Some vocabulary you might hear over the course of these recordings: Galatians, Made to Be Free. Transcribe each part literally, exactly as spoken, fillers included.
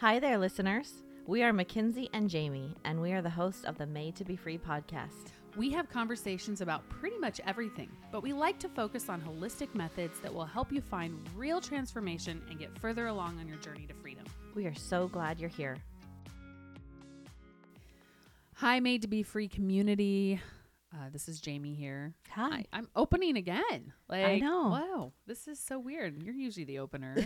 Hi there, listeners. We are Mackenzie and Jamie, and we are the hosts of the Made to Be Free podcast. We have conversations about pretty much everything, but we like to focus on holistic methods that will help you find real transformation and get further along on your journey to freedom. We are so glad you're here. Hi, Made to Be Free community. Uh, this is Jamie here. Hi. I, I'm opening again. Like, I know. Wow, this is so weird. You're usually the opener.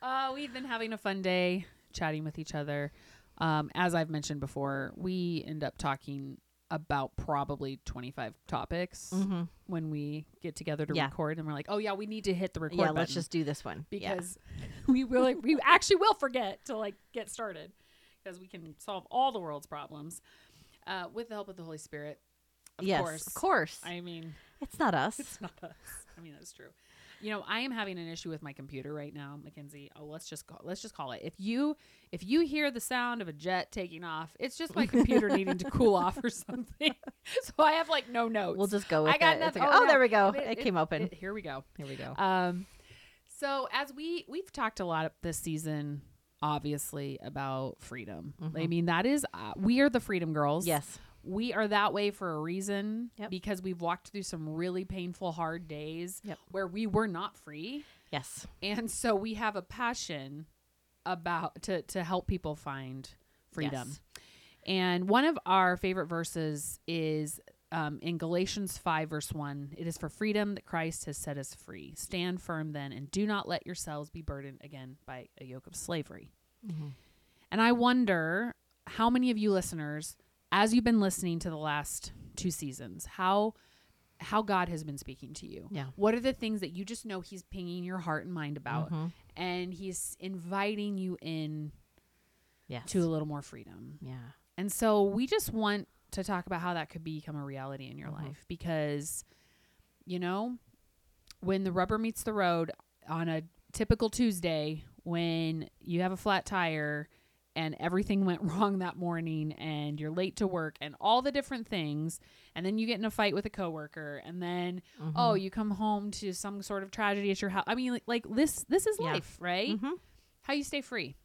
Uh, we've been having a fun day chatting with each other. Um, as I've mentioned before, we end up talking about probably twenty-five topics mm-hmm. when we get together to yeah. record, and we're like, oh yeah, we need to hit the record yeah, button. Yeah, let's just do this one. Because yeah. we really, we actually will forget to like get started, because we can solve all the world's problems uh, with the help of the Holy Spirit. Of yes, course. of course. I mean. It's not us. It's not us. I mean, that's true. You know, I am having an issue with my computer right now, Mackenzie. Oh, let's just call, let's just call it. If you if you hear the sound of a jet taking off, it's just my computer needing to cool off or something. So I have like no notes. We'll just go with I got it. Nothing. Like, oh, oh no. There we go. It, it, it came open. It, here we go. Here we go. Um, so as we we've talked a lot this season, obviously, about freedom. Mm-hmm. I mean, that is uh, we are the Freedom Girls. Yes. We are that way for a reason yep. because we've walked through some really painful, hard days yep. where we were not free. Yes. And so we have a passion about to, to help people find freedom. Yes. And one of our favorite verses is um, in Galatians five, verse one. It is for freedom that Christ has set us free. Stand firm then, and do not let yourselves be burdened again by a yoke of slavery. Mm-hmm. And I wonder how many of you listeners, as you've been listening to the last two seasons, how how God has been speaking to you. Yeah. What are the things that you just know he's pinging your heart and mind about, mm-hmm. and he's inviting you in yes. to a little more freedom. Yeah. And so we just want to talk about how that could become a reality in your mm-hmm. life, because, you know, when the rubber meets the road on a typical Tuesday, when you have a flat tire and everything went wrong that morning, and you're late to work, and all the different things, and then you get in a fight with a coworker, and then mm-hmm. oh, you come home to some sort of tragedy at your house. I mean, like, like this this is yeah. life, right? Mm-hmm. How you stay free?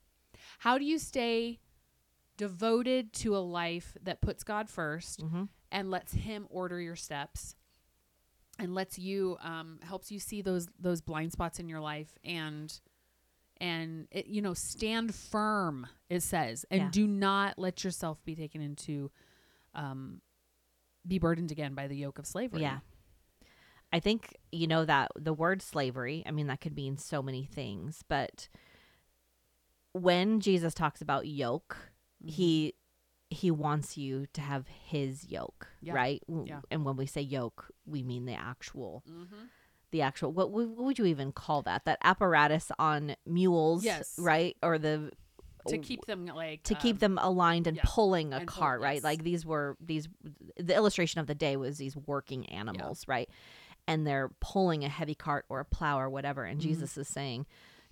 How do you stay devoted to a life that puts God first mm-hmm. and lets him order your steps, and lets you um, helps you see those those blind spots in your life, and And, it, you know, stand firm, it says, and yeah. do not let yourself be taken into, um, be burdened again by the yoke of slavery. Yeah. I think, you know, that the word slavery, I mean, that could mean so many things, but when Jesus talks about yoke, mm-hmm. he, he wants you to have his yoke, yeah. right? Yeah. And when we say yoke, we mean the actual mm-hmm. the actual, what, what would you even call that? That apparatus on mules, yes. right? Or the to keep them like to um, keep them aligned and yeah. pulling a and cart, pull, right? Yes. Like these were these. The illustration of the day was these working animals, yeah. right? And they're pulling a heavy cart or a plow or whatever. And mm-hmm. Jesus is saying,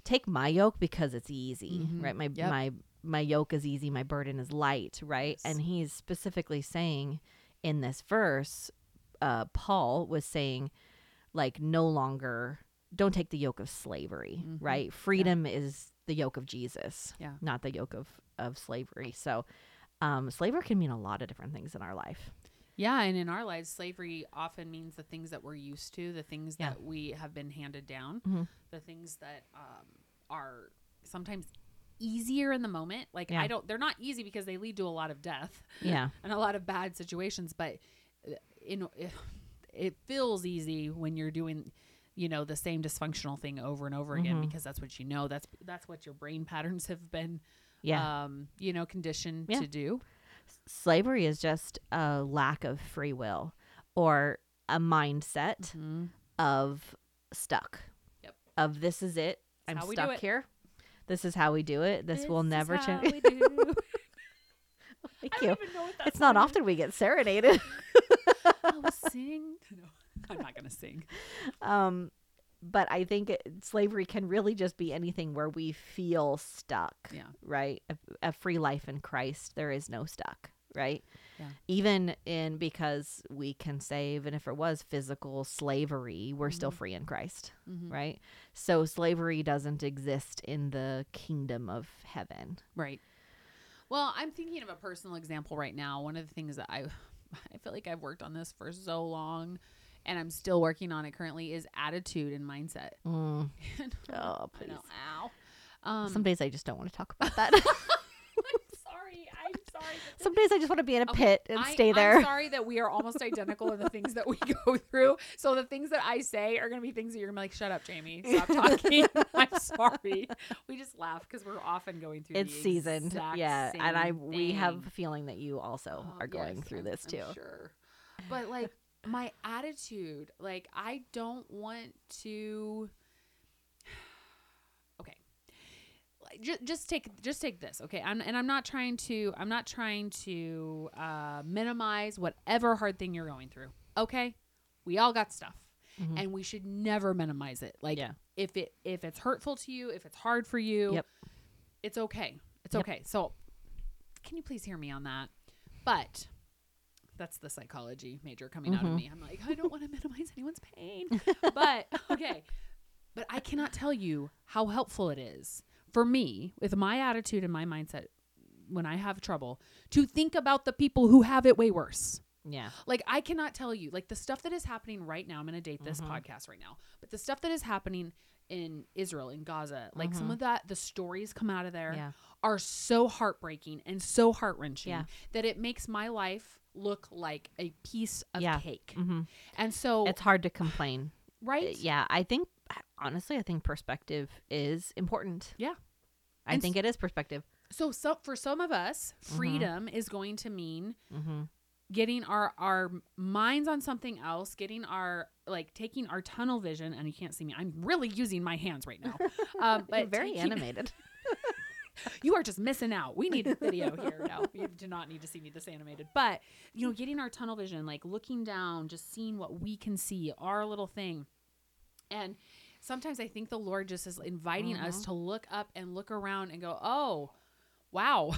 "Take my yoke because it's easy, mm-hmm. right? My yep. my my yoke is easy, my burden is light, right?" Yes. And he's specifically saying in this verse, uh, Paul was saying, like, no longer, don't take the yoke of slavery, mm-hmm. right? Freedom yeah. is the yoke of Jesus, yeah. not the yoke of, of slavery. So um, slavery can mean a lot of different things in our life. Yeah, and in our lives, slavery often means the things that we're used to, the things yeah. that we have been handed down, mm-hmm. the things that um, are sometimes easier in the moment. Like, yeah. I don't, they're not easy because they lead to a lot of death yeah. and a lot of bad situations, but in... in it feels easy when you're doing, you know, the same dysfunctional thing over and over again, mm-hmm. because that's what you know. That's that's what your brain patterns have been, yeah. um, you know, conditioned yeah. to do. Slavery is just a lack of free will or a mindset mm-hmm. of stuck. Yep. Of this is it. That's I'm stuck here. This is how we do it. This, this will never change. Thank I you. Don't even know what that it's not is. Often we get serenaded. I'll sing. No, I'm not going to sing. Um, but I think it, slavery can really just be anything where we feel stuck. Yeah. Right. A, a free life in Christ. There is no stuck. Right. Yeah. Even in, because we can say, even if it was physical slavery, we're mm-hmm. still free in Christ, mm-hmm. right? So slavery doesn't exist in the kingdom of heaven. Right. Well, I'm thinking of a personal example right now. One of the things that I, I feel like I've worked on this for so long, and I'm still working on it currently, is attitude and mindset. Mm. And, oh, please. I know, ow. Um, Some days I just don't want to talk about that. I'm sorry. Some days I just want to be in a okay, pit and I, stay there. I'm sorry that we are almost identical in the things that we go through. So the things that I say are going to be things that you're going to be like, shut up, Jamie. Stop talking. I'm sorry. We just laugh because we're often going through it's the seasoned. Yeah. And I thing. we have a feeling that you also oh, are going yes, through I'm, this too. I'm sure. But like my attitude, like I don't want to. Just, just take, just take this, okay? I'm, and I'm not trying to, I'm not trying to uh, minimize whatever hard thing you're going through, okay? We all got stuff, mm-hmm. and we should never minimize it. Like, yeah. if it, if it's hurtful to you, if it's hard for you, yep. it's okay. It's yep. okay. So, can you please hear me on that? But that's the psychology major coming mm-hmm. out of me. I'm like, I don't want to minimize anyone's pain, but okay. But I cannot tell you how helpful it is. For me, with my attitude and my mindset, when I have trouble, to think about the people who have it way worse. Yeah. Like, I cannot tell you, like, the stuff that is happening right now, I'm going to date this mm-hmm. podcast right now, but the stuff that is happening in Israel, in Gaza, like mm-hmm. some of that, the stories come out of there yeah. are so heartbreaking and so heart-wrenching yeah. that it makes my life look like a piece of yeah. cake. Mm-hmm. And so it's hard to complain. Right? Yeah. I think, honestly, I think perspective is important. Yeah. I and think it is perspective. So, so for some of us, freedom mm-hmm. is going to mean mm-hmm. getting our, our minds on something else, getting our, like taking our tunnel vision, and you can't see me. I'm really using my hands right now. Um, but You're very taking, animated. You are just missing out. We need a video here. No, you do not need to see me this animated. But, you know, getting our tunnel vision, like looking down, just seeing what we can see, our little thing. And sometimes I think the Lord just is inviting mm-hmm. us to look up and look around and go, oh, wow.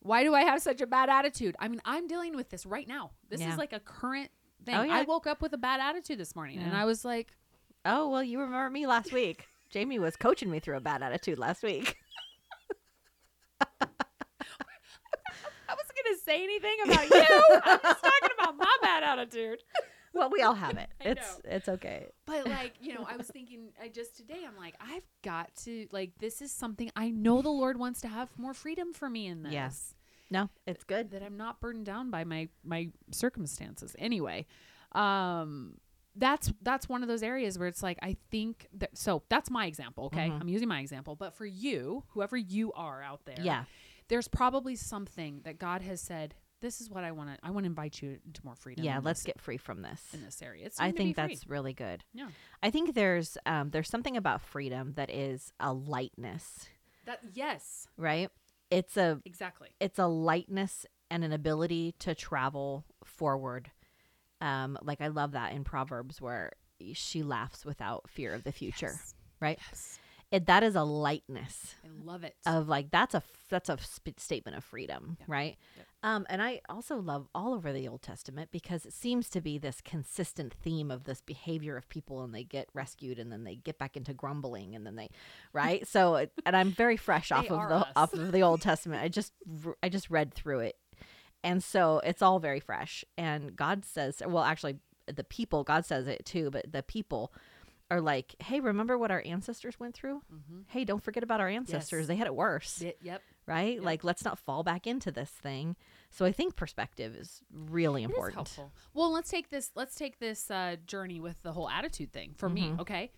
Why do I have such a bad attitude? I mean, I'm dealing with this right now. This yeah. is like a current thing. Oh, yeah. I woke up with a bad attitude this morning yeah. and I was like, oh, well, you remember me last week. Jamie was coaching me through a bad attitude last week. I wasn't going to say anything about you. I'm just talking about my bad attitude. Well, we all have it. It's it's okay. But like, you know, I was thinking I just today, I'm like, I've got to, like, this is something I know the Lord wants to have more freedom for me in this. Yes. No, it's good that I'm not burdened down by my, my circumstances. Anyway, um, that's, that's one of those areas where it's like, I think that, so that's my example. Okay. Mm-hmm. I'm using my example, but for you, whoever you are out there, yeah, there's probably something that God has said, this is what I want to, I want to invite you to more freedom. Yeah. Let's get free from this in this area. It's I think that's really good. Yeah. I think there's, um, there's something about freedom that is a lightness. That yes. Right. It's a, exactly. It's a lightness and an ability to travel forward. Um, like I love that in Proverbs where she laughs without fear of the future. Yes. Right. Yes. It, that is a lightness. I love it. Of like, that's a, that's a sp- statement of freedom. Yep. Right. Yep. Um, and I also love all over the Old Testament because it seems to be this consistent theme of this behavior of people, and they get rescued and then they get back into grumbling and then they, right. So, it, and I'm very fresh off of the, us. off of the Old Testament. I just, I just read through it. And so it's all very fresh. And God says, well, actually the people, God says it too, but the people are like, hey, remember what our ancestors went through? Mm-hmm. Hey, don't forget about our ancestors. Yes. They had it worse. It, yep. Right? Yep. Like, let's not fall back into this thing. So I think perspective is really important. It is helpful. Well, let's take this, let's take this uh, journey with the whole attitude thing for mm-hmm. me. Okay.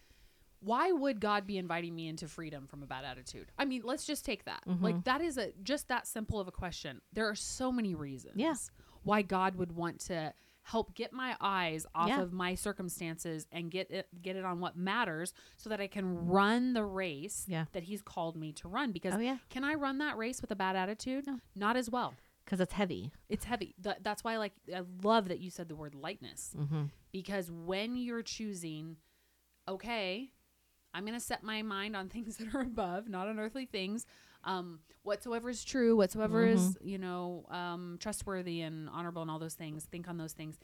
Why would God be inviting me into freedom from a bad attitude? I mean, let's just take that. Mm-hmm. Like that is a, just that simple of a question. There are so many reasons yeah. why God would want to help get my eyes off yeah. of my circumstances and get it, get it on what matters so that I can run the race yeah. that he's called me to run. Because oh, yeah. can I run that race with a bad attitude? No. Not as well. Because it's heavy. It's heavy. Th- that's why like I love that you said the word lightness. Mm-hmm. Because when you're choosing, okay, I'm going to set my mind on things that are above, not on earthly things. um, whatsoever is true, whatsoever mm-hmm. is, you know, um, trustworthy and honorable and all those things, think on those things.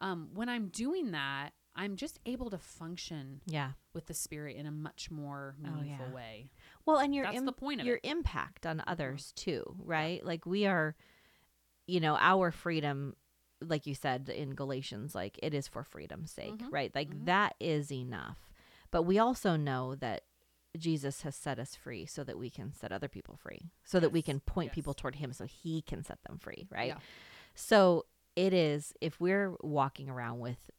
Um, when I'm doing that, I'm just able to function yeah. with the Spirit in a much more meaningful oh, yeah. way. Well, and your That's Im- the point of your it. impact on others too, right? Yeah. Like we are, you know, our freedom, like you said in Galatians, like it is for freedom's sake, mm-hmm. right? Like mm-hmm. that is enough. But we also know that Jesus has set us free so that we can set other people free, so yes. that we can point yes. people toward him so he can set them free, right? Yeah. So it is, if we're walking around with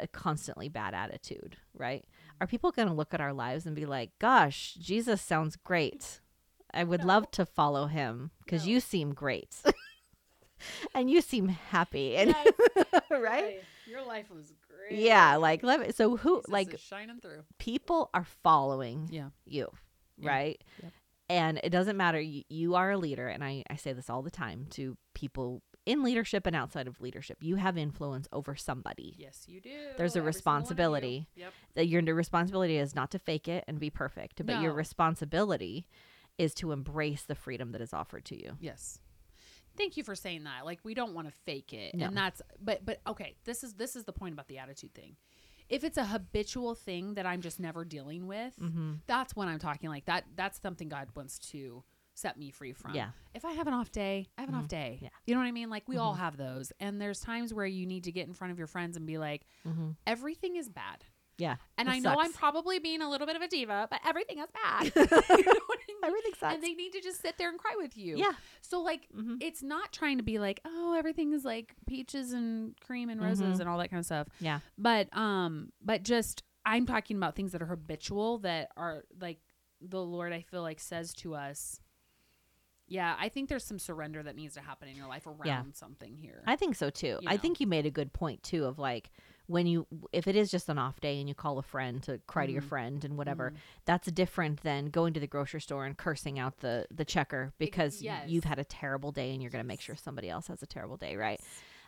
a constantly bad attitude, right? Are people going to look at our lives and be like, gosh, Jesus sounds great. I would no. love to follow him because no. you seem great. And you seem happy. And yes. right? Your life was great. Yeah. Like, let me, so who, Jesus like, shining through. People are following yeah. you, yeah. right? Yeah. And it doesn't matter. You, you are a leader. And I, I say this all the time to people in leadership and outside of leadership. You have influence over somebody. Yes, you do. There's a Every responsibility. Yep. That your responsibility is not to fake it and be perfect, but no. your responsibility is to embrace the freedom that is offered to you. Yes. Thank you for saying that. Like, we don't want to fake it. No. And that's, but, but okay, this is, this is the point about the attitude thing. If it's a habitual thing that I'm just never dealing with, mm-hmm. that's when I'm talking like that. That's something God wants to set me free from. Yeah. If I have an off day, I have an mm-hmm. off day. Yeah. You know what I mean? Like, we mm-hmm. all have those. And there's times where you need to get in front of your friends and be like, mm-hmm. everything is bad. Yeah. And I know sucks. I'm probably being a little bit of a diva, but everything is bad. You know what I mean? Everything sucks. And they need to just sit there and cry with you. Yeah. So like, mm-hmm. it's not trying to be like, oh, everything is like peaches and cream and roses mm-hmm. and all that kind of stuff. Yeah. But, um, but just, I'm talking about things that are habitual that are like the Lord, I feel like, says to us, yeah, I think there's some surrender that needs to happen in your life around yeah. something here. I think so too. You I know? think you made a good point too of like, when you, if it is just an off day and you call a friend to cry mm. to your friend and whatever, mm. that's different than going to the grocery store and cursing out the, the checker because it, yes. you've had a terrible day and you're yes. going to make sure somebody else has a terrible day, right?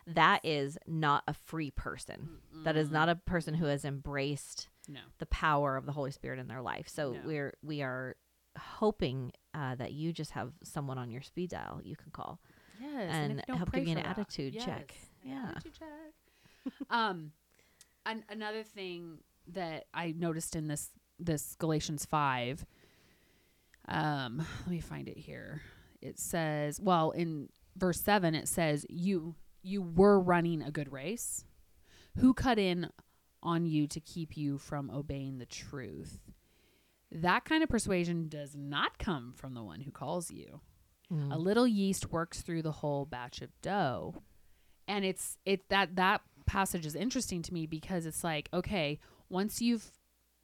Yes. That is not a free person. Mm-mm. That is not a person who has embraced no. the power of the Holy Spirit in their life. So no. we're, we are hoping uh, that you just have someone on your speed dial you can call yes. and, and help give you an attitude yes. check. An yeah. attitude check. Um, An- another thing that I noticed in this, this Galatians five, um, let me find it here. It says, well, in verse seven, it says, you, you were running a good race. Who cut in on you to keep you from obeying the truth? That kind of persuasion does not come from the one who calls you. Mm-hmm. A little yeast works through the whole batch of dough. And it's, it, that, that, passage is interesting to me because it's like, okay, once you've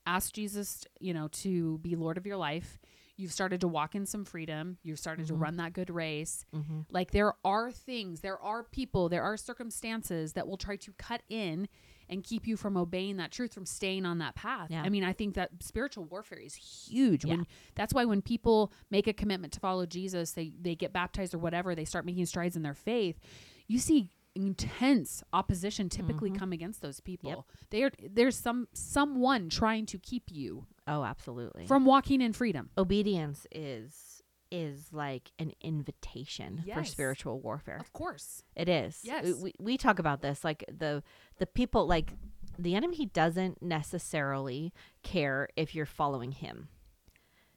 asked Jesus, you know, to be Lord of your life, you've started to walk in some freedom. You've started mm-hmm. to run that good race. Mm-hmm. Like, there are things, there are people, there are circumstances that will try to cut in and keep you from obeying that truth, from staying on that path. Yeah. I mean, I think that spiritual warfare is huge. Yeah. When, that's why when people make a commitment to follow Jesus, they, they get baptized or whatever, they start making strides in their faith. You see intense opposition typically mm-hmm. come against those people. Yep. They are, there's some someone trying to keep you. Oh, absolutely. From walking in freedom. Obedience is is like an invitation yes. for spiritual warfare. Of course, it is. Yes, we we talk about this like the the people like the enemy doesn't necessarily care if you're following him.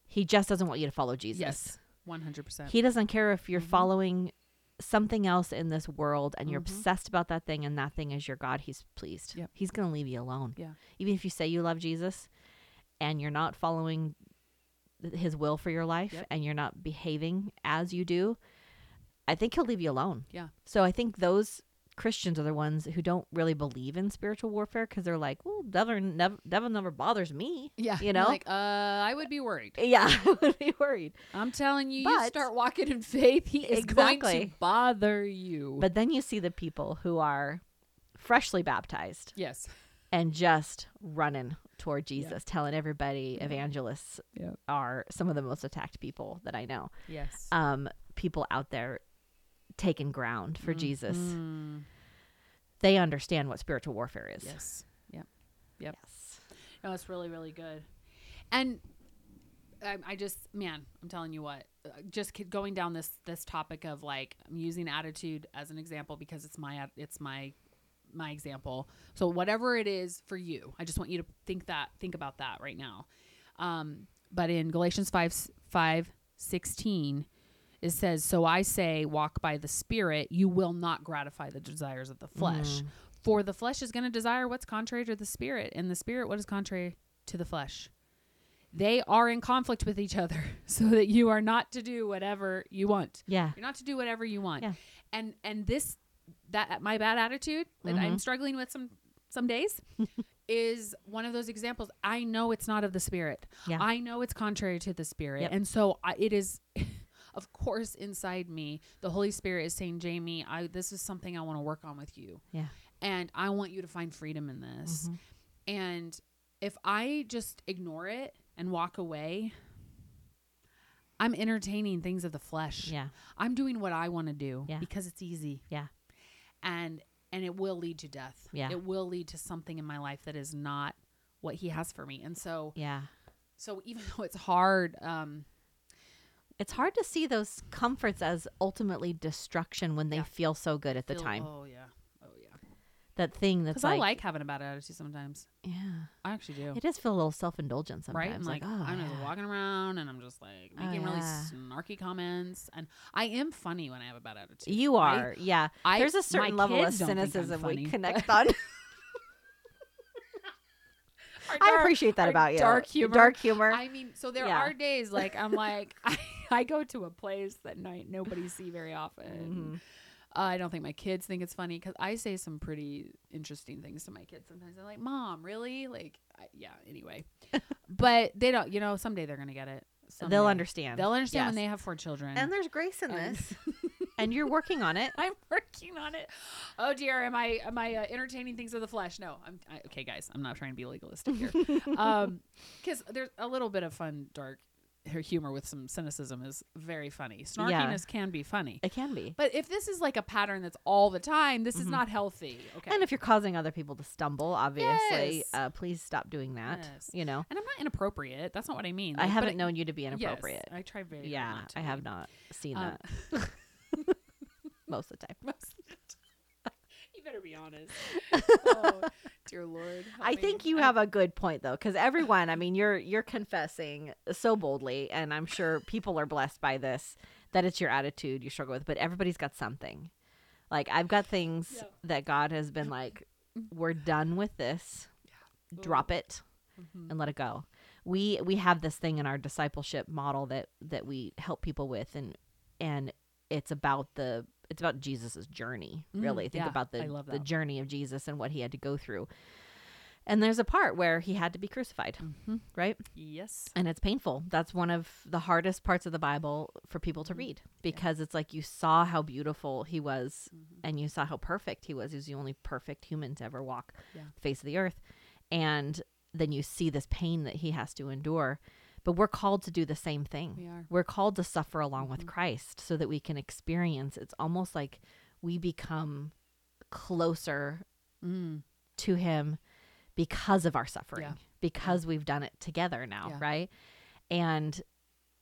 He just doesn't want you to follow Jesus. Yes, one hundred percent. He doesn't care if you're mm-hmm. following something else in this world and you're mm-hmm. obsessed about that thing and that thing is your God. He's pleased. Yep. He's going to leave you alone. Yeah. Even if you say you love Jesus and you're not following his will for your life yep. and you're not behaving as you do, I think he'll leave you alone. Yeah. So I think those Christians are the ones who don't really believe in spiritual warfare because they're like, well, devil never, devil never bothers me. Yeah. You know? Like, uh, I would be worried. Yeah, I would be worried. I'm telling you, but, you start walking in faith, he is exactly. going to bother you. But then you see the people who are freshly baptized. Yes. And just running toward Jesus, yeah. telling everybody evangelists yeah. are some of the most attacked people that I know. Yes. Um, people out there taken ground for mm. Jesus. Mm. They understand what spiritual warfare is. Yes. Yep. Yep. Yes. No, it's really, really good. And I, I just, man, I'm telling you what, just keep going down this, this topic of like, I'm using attitude as an example because it's my, it's my, my example. So whatever it is for you, I just want you to think that, think about that right now. Um, but in Galatians five, five, sixteen, it says, so I say, walk by the Spirit, you will not gratify the desires of the flesh. Mm. For the flesh is going to desire what's contrary to the Spirit, and the Spirit, what is contrary to the flesh. They are in conflict with each other, so that you are not to do whatever you want. Yeah. You're not to do whatever you want. Yeah. And, and this, that my bad attitude that mm-hmm. I'm struggling with some, some days is one of those examples. I know it's not of the Spirit. Yeah. I know it's contrary to the Spirit. Yep. And so I, it is, of course, inside me, the Holy Spirit is saying, Jamie, I, this is something I want to work on with you. Yeah. And I want you to find freedom in this. Mm-hmm. And if I just ignore it and walk away, I'm entertaining things of the flesh. Yeah. I'm doing what I want to do yeah. because it's easy. Yeah. And, and it will lead to death. Yeah. It will lead to something in my life that is not what He has for me. And so, yeah. So even though it's hard, um, it's hard to see those comforts as ultimately destruction when they yeah. feel so good at feel, the time. Oh yeah. Oh yeah. That thing that's like, I like having a bad attitude sometimes. Yeah. I actually do. It does feel a little self-indulgent sometimes. Right? I'm like, like oh, I'm yeah. just walking around and I'm just like making oh, yeah. really snarky comments. And I am funny when I have a bad attitude. You are. Right? Yeah. I, There's a certain level of cynicism we connect on. Dark, I appreciate that about you. Dark humor. Dark humor. I mean, so there yeah. are days like I'm like, I, I go to a place that night nobody see very often. Mm-hmm. Uh, I don't think my kids think it's funny because I say some pretty interesting things to my kids sometimes. They're like, Mom, really? Like, I, yeah, anyway. But they don't, you know, someday they're going to get it. Someday. They'll understand. They'll understand yes. when they have four children. And there's grace in and- this. And you're working on it. I'm working on it. Oh dear, am I am I uh, entertaining things of the flesh? No, I'm I, okay, guys. I'm not trying to be legalistic here, um, because there's a little bit of fun, dark humor with some cynicism is very funny. Snarkiness yeah. can be funny. It can be. But if this is like a pattern that's all the time, this mm-hmm. is not healthy. Okay. And if you're causing other people to stumble, obviously, yes. uh, please stop doing that. Yes. You know. And I'm not inappropriate. That's not what I mean. Like, I haven't known I, you to be inappropriate. Yes, I try very. Yeah, hard to I have be. Not seen um, that. Most of the time. Most of the time. You better be honest. Oh, dear Lord. I me. think you I... have a good point though, because everyone, I mean, you're you're confessing so boldly, and I'm sure people are blessed by this, that it's your attitude you struggle with, but everybody's got something. Like I've got things yeah. that God has been like, we're done with this. Yeah. Drop it mm-hmm. and let it go. We we have this thing in our discipleship model that that we help people with, and and it's about the It's about Jesus's journey, really. Mm, Think yeah, about the, the journey of Jesus and what He had to go through. And there's a part where He had to be crucified, mm-hmm. right? Yes. And it's painful. That's one of the hardest parts of the Bible for people to read, because yeah. it's like you saw how beautiful He was mm-hmm. and you saw how perfect He was. He was the only perfect human to ever walk yeah. the face of the earth. And then you see this pain that He has to endure. But we're called to do the same thing. We are. We're called to suffer along mm-hmm. with Christ so that we can experience. It's almost like we become closer mm. to Him because of our suffering, yeah. because yeah. we've done it together now, yeah. right? And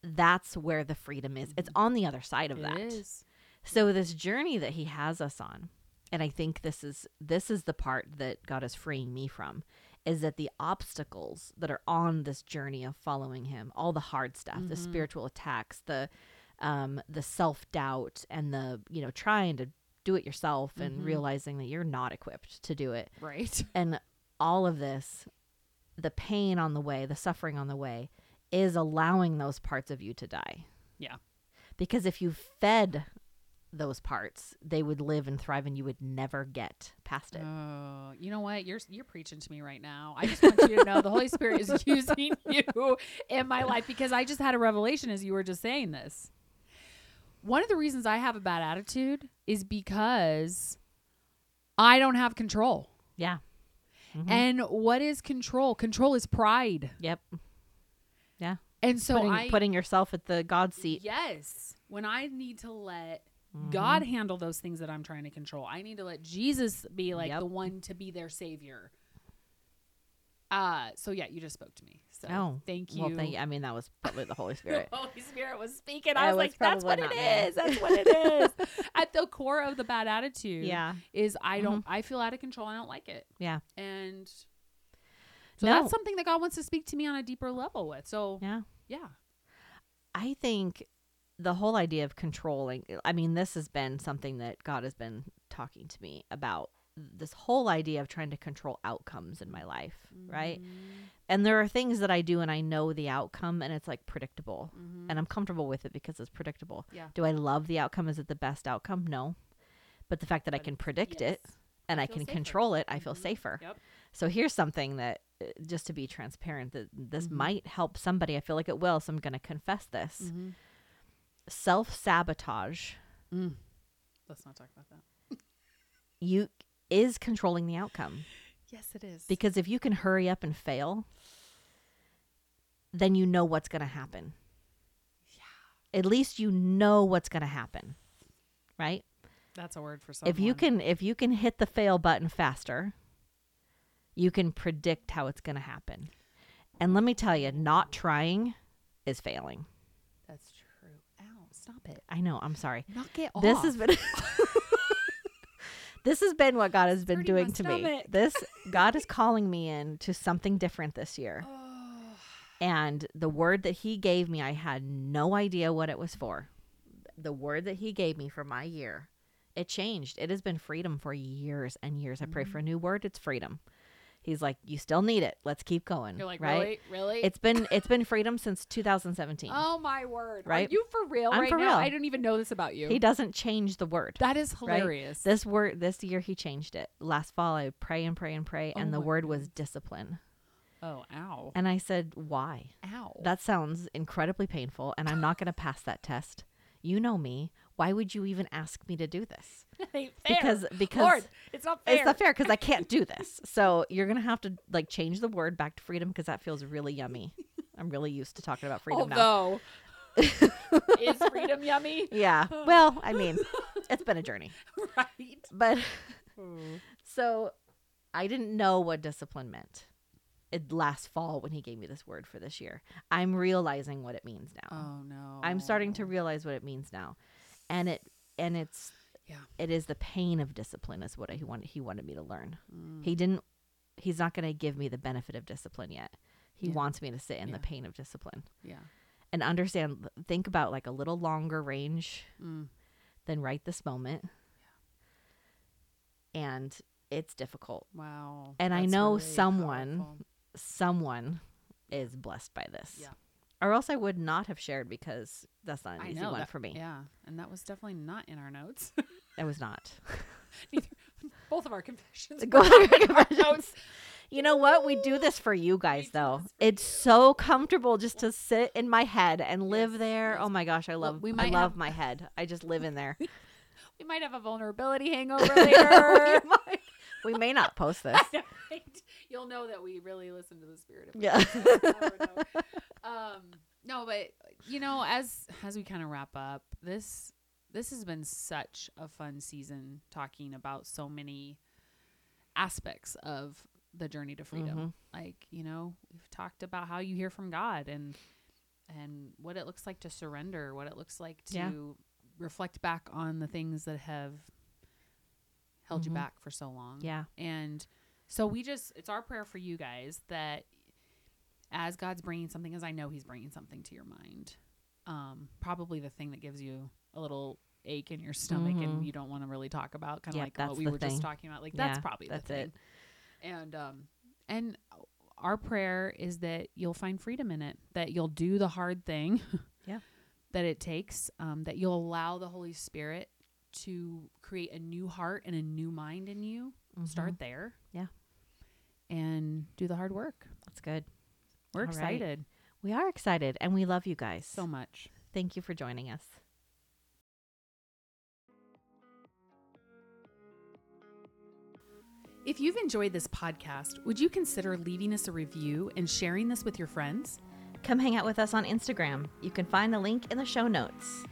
that's where the freedom is. Mm-hmm. It's on the other side of it that. Is. So this journey that He has us on, and I think this is this is the part that God is freeing me from, is that the obstacles that are on this journey of following Him, all the hard stuff, mm-hmm. the spiritual attacks, the um, the self-doubt, and the, you know, trying to do it yourself mm-hmm. and realizing that you're not equipped to do it. Right. And all of this, the pain on the way, the suffering on the way, is allowing those parts of you to die. Yeah. Because if you fed those parts, they would live and thrive, and you would never get past it. Oh, you know what? You're you're preaching to me right now. I just want you to know the Holy Spirit is using you in my life, because I just had a revelation as you were just saying this. One of the reasons I have a bad attitude is because I don't have control. Yeah. Mm-hmm. And what is control? Control is pride. Yep. Yeah. And so putting, I, putting yourself at the God seat. Yes. When I need to let God mm-hmm. handle those things that I'm trying to control. I need to let Jesus be like yep. the one to be their savior. Uh, so yeah, you just spoke to me. So oh. thank you. Well, thank you. I mean, that was probably the Holy Spirit. The Holy Spirit was speaking. I was, was like, that's what it me. is. That's what it is. At the core of the bad attitude yeah. is I don't, mm-hmm. I feel out of control. I don't like it. Yeah. And so no. that's something that God wants to speak to me on a deeper level with. So yeah. Yeah. I think the whole idea of controlling, I mean, this has been something that God has been talking to me about. This whole idea of trying to control outcomes in my life, mm-hmm. right? And there are things that I do and I know the outcome and it's like predictable mm-hmm. and I'm comfortable with it because it's predictable. Yeah. Do I love the outcome? Is it the best outcome? No. But the fact that but I can predict yes. it and I, I can safer. control it, mm-hmm. I feel safer. Yep. So here's something that, just to be transparent, that this mm-hmm. might help somebody. I feel like it will, so I'm going to confess this. Mm-hmm. Self-sabotage. Mm. Let's not talk about that. you... is controlling the outcome. Yes, it is. Because if you can hurry up and fail, then you know what's going to happen. Yeah. At least you know what's going to happen. Right? That's a word for someone. If you can if you can hit the fail button faster, you can predict how it's going to happen. And let me tell you, not trying is failing. That's true. Ow, stop it. I know, I'm sorry. Knock it off. This has been This has been what God has been doing to me. This God is calling me in to something different this year. Oh. And the word that he gave me, I had no idea what it was for. The word that he gave me for my year, it changed. It has been freedom for years and years. Mm-hmm. I pray for a new word. It's freedom. He's like, you still need it. Let's keep going. You're like, right? really? Really? It's been it's been freedom since two thousand seventeen. Oh, my word. Right? Are you for real I'm right for now? Real. I don't even know this about you. He doesn't change the word. That is hilarious. Right? This word, this year, he changed it. Last fall, I pray and pray and pray, oh and the word God. was discipline. Oh, ow. And I said, why? Ow. That sounds incredibly painful, and I'm not going to pass that test. You know me. Why would you even ask me to do this? Ain't fair. Because because Lord, it's not fair. It's not fair because I can't do this. So you're gonna have to like change the word back to freedom because that feels really yummy. I'm really used to talking about freedom Although, now. Is freedom yummy? Yeah. Well, I mean, it's been a journey, right? But mm. so I didn't know what discipline meant. It last fall when he gave me this word for this year. I'm realizing what it means now. Oh no! I'm starting to realize what it means now. And it and it's yeah. it is the pain of discipline is what he wanted he wanted me to learn. Mm. He didn't he's not gonna give me the benefit of discipline yet. He yeah. wants me to sit in yeah. the pain of discipline. Yeah. And understand think about like a little longer range mm. than right this moment. Yeah. And it's difficult. Wow. And That's I know really someone powerful. someone is blessed by this. Yeah. Or else I would not have shared because that's not an I easy know, one that, for me. Yeah. And that was definitely not in our notes. It was not. Neither, both of our confessions. Both of our confessions. Notes. You know what? We do this for you guys, we though. It's you. so comfortable just to sit in my head and live yes, there. Yes. Oh, my gosh. I love well, we might I love have... my head. I just live in there. We might have a vulnerability hangover later. we, might. we may not post this. You'll know that we really listen to the Spirit. Of yeah. Um, no, but you know, as, as we kind of wrap up this, this has been such a fun season talking about so many aspects of the journey to freedom. Mm-hmm. Like, you know, we've talked about how you hear from God and, and what it looks like to surrender, what it looks like to yeah. reflect back on the things that have held mm-hmm. you back for so long. Yeah. And so we just, it's our prayer for you guys that as God's bringing something, as I know he's bringing something to your mind, um, probably the thing that gives you a little ache in your stomach mm-hmm. and you don't want to really talk about, kind of yeah, like what we were thing. just talking about. Like, yeah, that's probably that's the thing. It. And, um, and our prayer is that you'll find freedom in it, that you'll do the hard thing yeah. that it takes, um, that you'll allow the Holy Spirit to create a new heart and a new mind in you. Mm-hmm. Start there. Yeah. And do the hard work. That's good. We're All excited. Right. We are excited, and we love you guys so much. Thank you for joining us. If you've enjoyed this podcast, would you consider leaving us a review and sharing this with your friends? Come hang out with us on Instagram. You can find the link in the show notes.